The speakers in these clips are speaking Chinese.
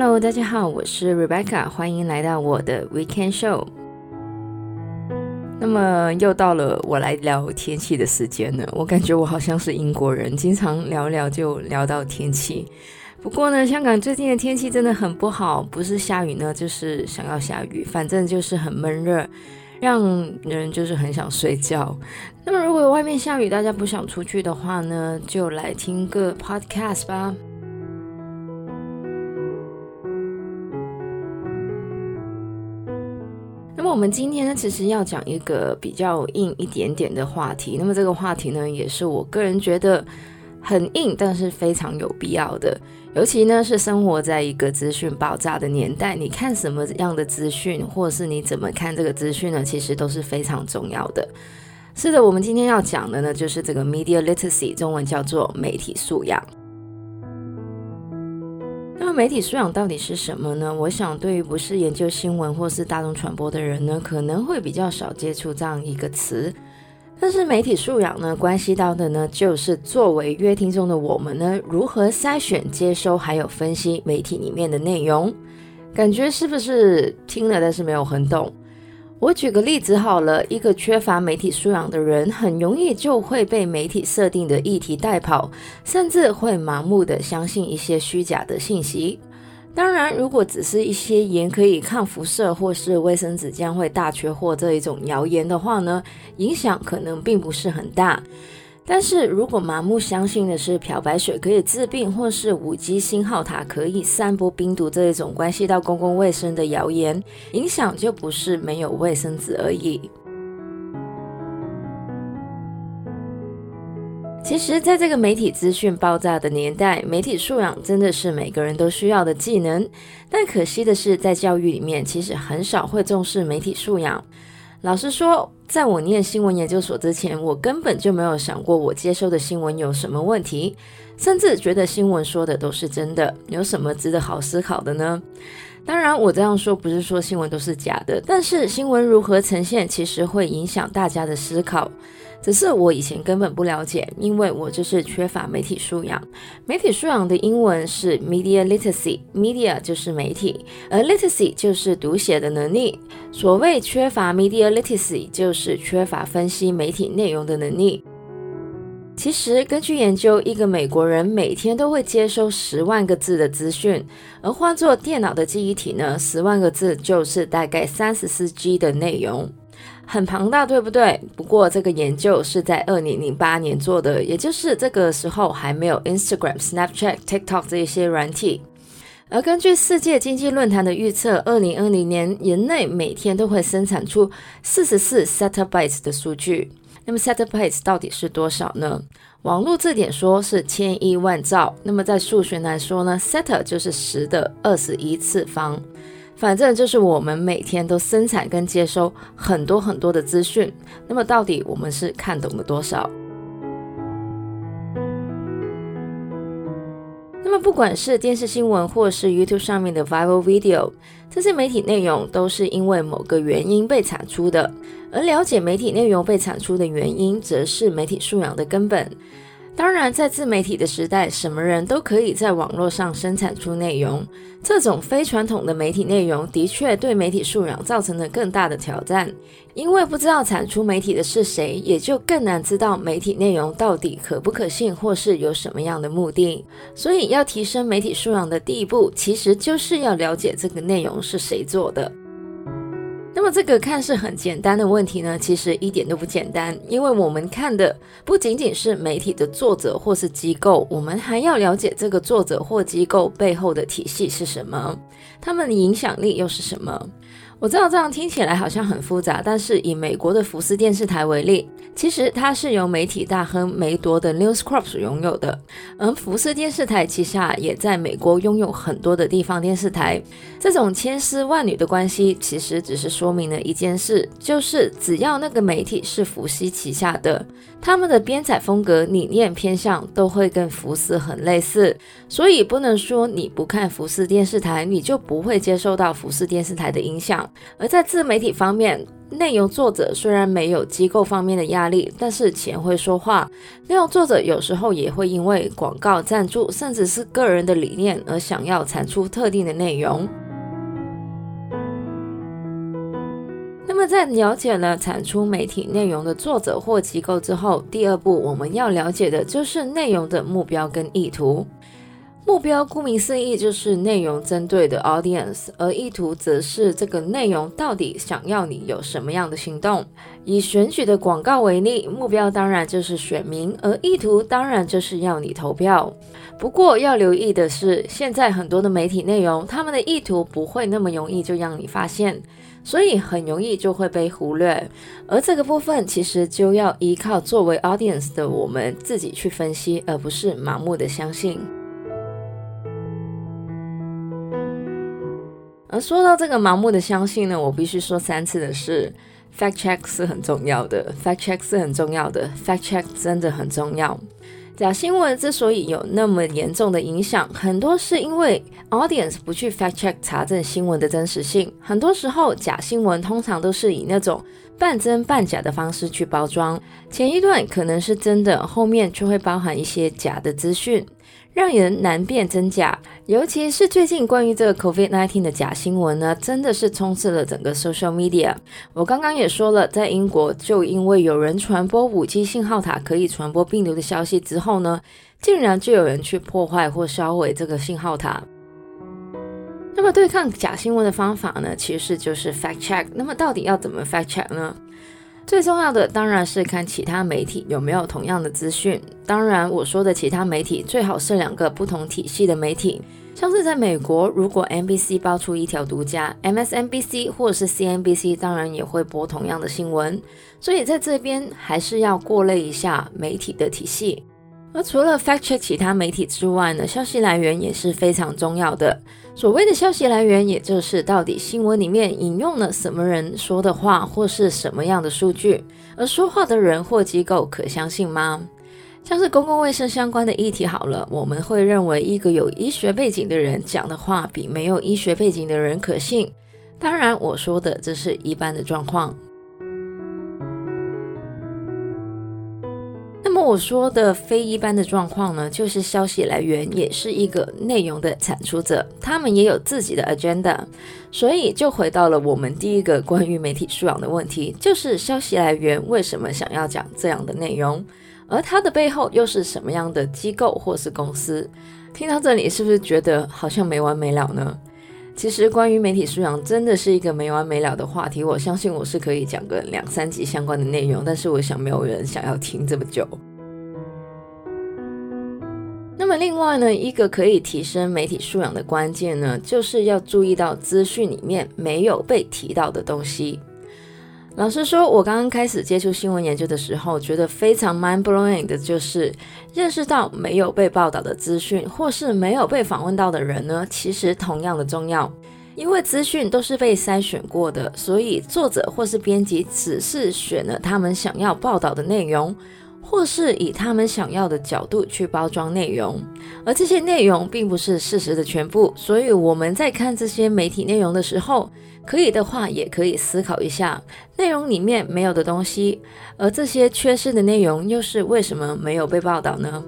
Hello， 大家好，我是 Rebecca， 欢迎来到我的 Weekend Show。那么又到了我来聊天气的时间了，我感觉我好像是英国人，经常聊聊就聊到天气。不过呢，香港最近的天气真的很不好，不是下雨呢，就是想要下雨，反正就是很闷热，让人就是很想睡觉。那么如果外面下雨，大家不想出去的话呢，就来听个 podcast 吧。那么我们今天呢，其实要讲一个比较硬一点点的话题。那么这个话题呢，也是我个人觉得很硬，但是非常有必要的。尤其呢，是生活在一个资讯爆炸的年代，你看什么样的资讯，或是你怎么看这个资讯呢，其实都是非常重要的。是的，我们今天要讲的呢，就是这个 media literacy， 中文叫做媒体素养。媒体素养到底是什么呢？我想对于不是研究新闻或是大众传播的人呢，可能会比较少接触这样一个词。但是媒体素养呢，关系到的呢，就是作为约听众的我们呢，如何筛选、接收还有分析媒体里面的内容。感觉是不是听了但是没有很懂？我举个例子好了，一个缺乏媒体素养的人，很容易就会被媒体设定的议题带跑，甚至会盲目的相信一些虚假的信息。当然，如果只是一些盐可以抗辐射或是卫生纸将会大缺货这一种谣言的话呢，影响可能并不是很大。但是如果盲目相信的是漂白水可以治病，或是 5G 信号塔可以散播病毒这一种关系到公共卫生的谣言，影响就不是没有卫生纸而已。其实在这个媒体资讯爆炸的年代，媒体素养真的是每个人都需要的技能，但可惜的是，在教育里面其实很少会重视媒体素养。老实说，在我念新闻研究所之前，我根本就没有想过我接收的新闻有什么问题，甚至觉得新闻说的都是真的，有什么值得好思考的呢？当然，我这样说不是说新闻都是假的，但是新闻如何呈现，其实会影响大家的思考。只是我以前根本不了解，因为我就是缺乏媒体素养。媒体素养的英文是 media literacy， media 就是媒体，而 literacy 就是读写的能力。所谓缺乏 media literacy， 就是缺乏分析媒体内容的能力。其实根据研究，一个美国人每天都会接收10万个字的资讯，而换作电脑的记忆体呢，10万个字就是大概 34G 的内容，很庞大，对不对？不过这个研究是在2008年做的，也就是这个时候还没有 Instagram、Snapchat、TikTok 这些软体。而根据世界经济论坛的预测，2020年人类每天都会生产出44 zettabytes 的数据。那么 zettabytes 到底是多少呢？网络字典说是1000亿万兆，那么在数学来说呢， zetta 就是10^21。反正就是我们每天都生产跟接收很多很多的资讯，那么到底我们是看懂了多少？那么不管是电视新闻或是 YouTube 上面的 viral video， 这些媒体内容都是因为某个原因被产出的，而了解媒体内容被产出的原因，则是媒体素养的根本。当然，在自媒体的时代，什么人都可以在网络上生产出内容，这种非传统的媒体内容的确对媒体素养造成了更大的挑战，因为不知道产出媒体的是谁，也就更难知道媒体内容到底可不可信，或是有什么样的目的。所以要提升媒体素养的第一步，其实就是要了解这个内容是谁做的。那么这个看似很简单的问题呢，其实一点都不简单，因为我们看的不仅仅是媒体的作者或是机构，我们还要了解这个作者或机构背后的体系是什么，他们的影响力又是什么。我知道这样听起来好像很复杂，但是以美国的福斯电视台为例，其实它是由媒体大亨梅铎的 News Corp 所拥有的，而福斯电视台旗下也在美国拥有很多的地方电视台。这种千丝万缕的关系，其实只是说明了一件事，就是只要那个媒体是福斯旗下的，他们的编采风格、理念、偏向都会跟福斯很类似，所以不能说你不看福斯电视台，你就不会接受到福斯电视台的影响。样。而在自媒体方面，内容作者虽然没有机构方面的压力，但是钱会说话。内容作者有时候也会因为广告赞助，甚至是个人的理念而想要产出特定的内容。那么在了解了产出媒体内容的作者或机构之后，第二步我们要了解的就是内容的目标跟意图。目标顾名思义就是内容针对的 audience， 而意图则是这个内容到底想要你有什么样的行动。以选举的广告为例，目标当然就是选民，而意图当然就是要你投票。不过要留意的是，现在很多的媒体内容，他们的意图不会那么容易就让你发现，所以很容易就会被忽略。而这个部分其实就要依靠作为 audience 的我们自己去分析，而不是盲目的相信。而说到这个盲目的相信呢，我必须说3次的是 fact check 是很重要的， fact check 是很重要的， fact check 真的很重要。假新闻之所以有那么严重的影响，很多是因为 audience 不去 fact check 查证新闻的真实性。很多时候假新闻通常都是以那种半真半假的方式去包装，前一段可能是真的，后面却会包含一些假的资讯，让人难辨真假。尤其是最近关于这个 COVID-19 的假新闻呢，真的是充斥了整个 social media。 我刚刚也说了，在英国就因为有人传播 5G 信号塔可以传播病毒的消息之后呢，竟然就有人去破坏或销毁这个信号塔。那么对抗假新闻的方法呢，其实就是 fact check。 那么到底要怎么 fact check 呢？最重要的当然是看其他媒体有没有同样的资讯。当然我说的其他媒体最好是2个不同体系的媒体，像是在美国，如果 NBC 爆出一条独家， MSNBC 或者是 CNBC 当然也会播同样的新闻，所以在这边还是要过滤一下媒体的体系。而除了 fact check 其他媒体之外呢，消息来源也是非常重要的。所谓的消息来源，也就是到底新闻里面引用了什么人说的话，或是什么样的数据，而说话的人或机构可相信吗？像是公共卫生相关的议题好了，我们会认为一个有医学背景的人讲的话比没有医学背景的人可信。当然我说的这是一般的状况。我说的非一般的状况呢，就是消息来源也是一个内容的产出者，他们也有自己的 agenda。 所以就回到了我们第一个关于媒体素养的问题，就是消息来源为什么想要讲这样的内容，而它的背后又是什么样的机构或是公司。听到这里是不是觉得好像没完没了呢？其实关于媒体素养真的是一个没完没了的话题，我相信我是可以讲个2-3集相关的内容，但是我想没有人想要听这么久。那么另外呢，一个可以提升媒体素养的关键呢，就是要注意到资讯里面没有被提到的东西。老实说，我刚刚开始接触新闻研究的时候，觉得非常 mind blowing 的就是认识到没有被报道的资讯，或是没有被访问到的人呢，其实同样的重要。因为资讯都是被筛选过的，所以作者或是编辑只是选了他们想要报道的内容，或是以他们想要的角度去包装内容，而这些内容并不是事实的全部。所以我们在看这些媒体内容的时候，可以的话也可以思考一下内容里面没有的东西，而这些缺失的内容又是为什么没有被报道呢？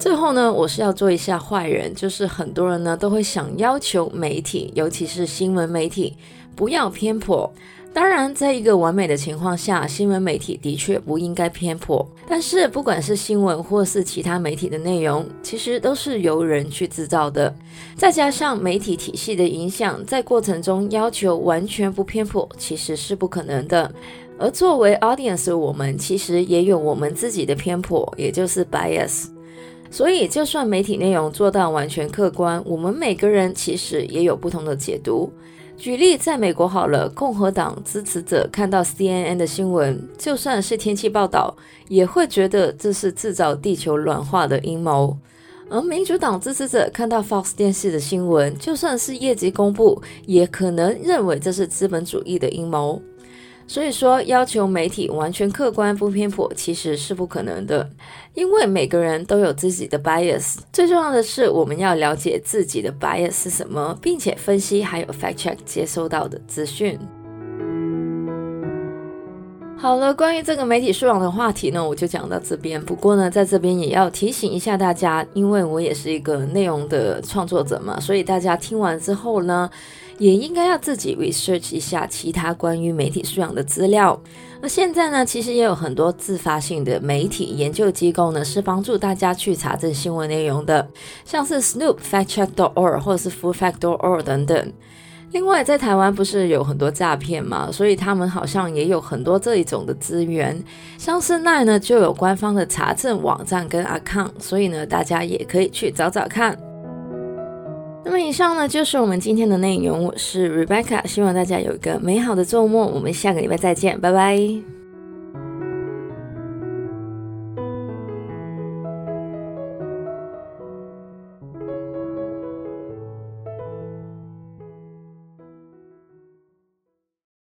最后呢，我是要做一下坏人，就是很多人呢都会想要求媒体，尤其是新闻媒体不要偏颇。当然在一个完美的情况下，新闻媒体的确不应该偏颇，但是不管是新闻或是其他媒体的内容，其实都是由人去制造的，再加上媒体体系的影响，在过程中要求完全不偏颇其实是不可能的。而作为 audience， 我们其实也有我们自己的偏颇，也就是 bias。 所以就算媒体内容做到完全客观，我们每个人其实也有不同的解读。举例在美国好了，共和党支持者看到 CNN 的新闻，就算是天气报道，也会觉得这是制造地球暖化的阴谋。而民主党支持者看到 FOX 电视的新闻，就算是业绩公布，也可能认为这是资本主义的阴谋。所以说要求媒体完全客观不偏颇其实是不可能的，因为每个人都有自己的 bias， 最重要的是我们要了解自己的 bias 是什么，并且分析还有 fact check 接收到的资讯。好了，关于这个媒体素养的话题呢，我就讲到这边。不过呢，在这边也要提醒一下大家，因为我也是一个内容的创作者嘛，所以大家听完之后呢，也应该要自己 research 一下其他关于媒体素养的资料。那现在呢，其实也有很多自发性的媒体研究机构呢，是帮助大家去查证新闻内容的，像是 snoopfactcheck.org 或者是 fullfact.org 等等。另外在台湾不是有很多诈骗嘛，所以他们好像也有很多这一种的资源，像是 LINE 呢就有官方的查证网站跟 account， 所以呢大家也可以去找找看。那么以上呢就是我们今天的内容，我是 Rebecca， 希望大家有一个美好的周末，我们下个礼拜再见，拜拜。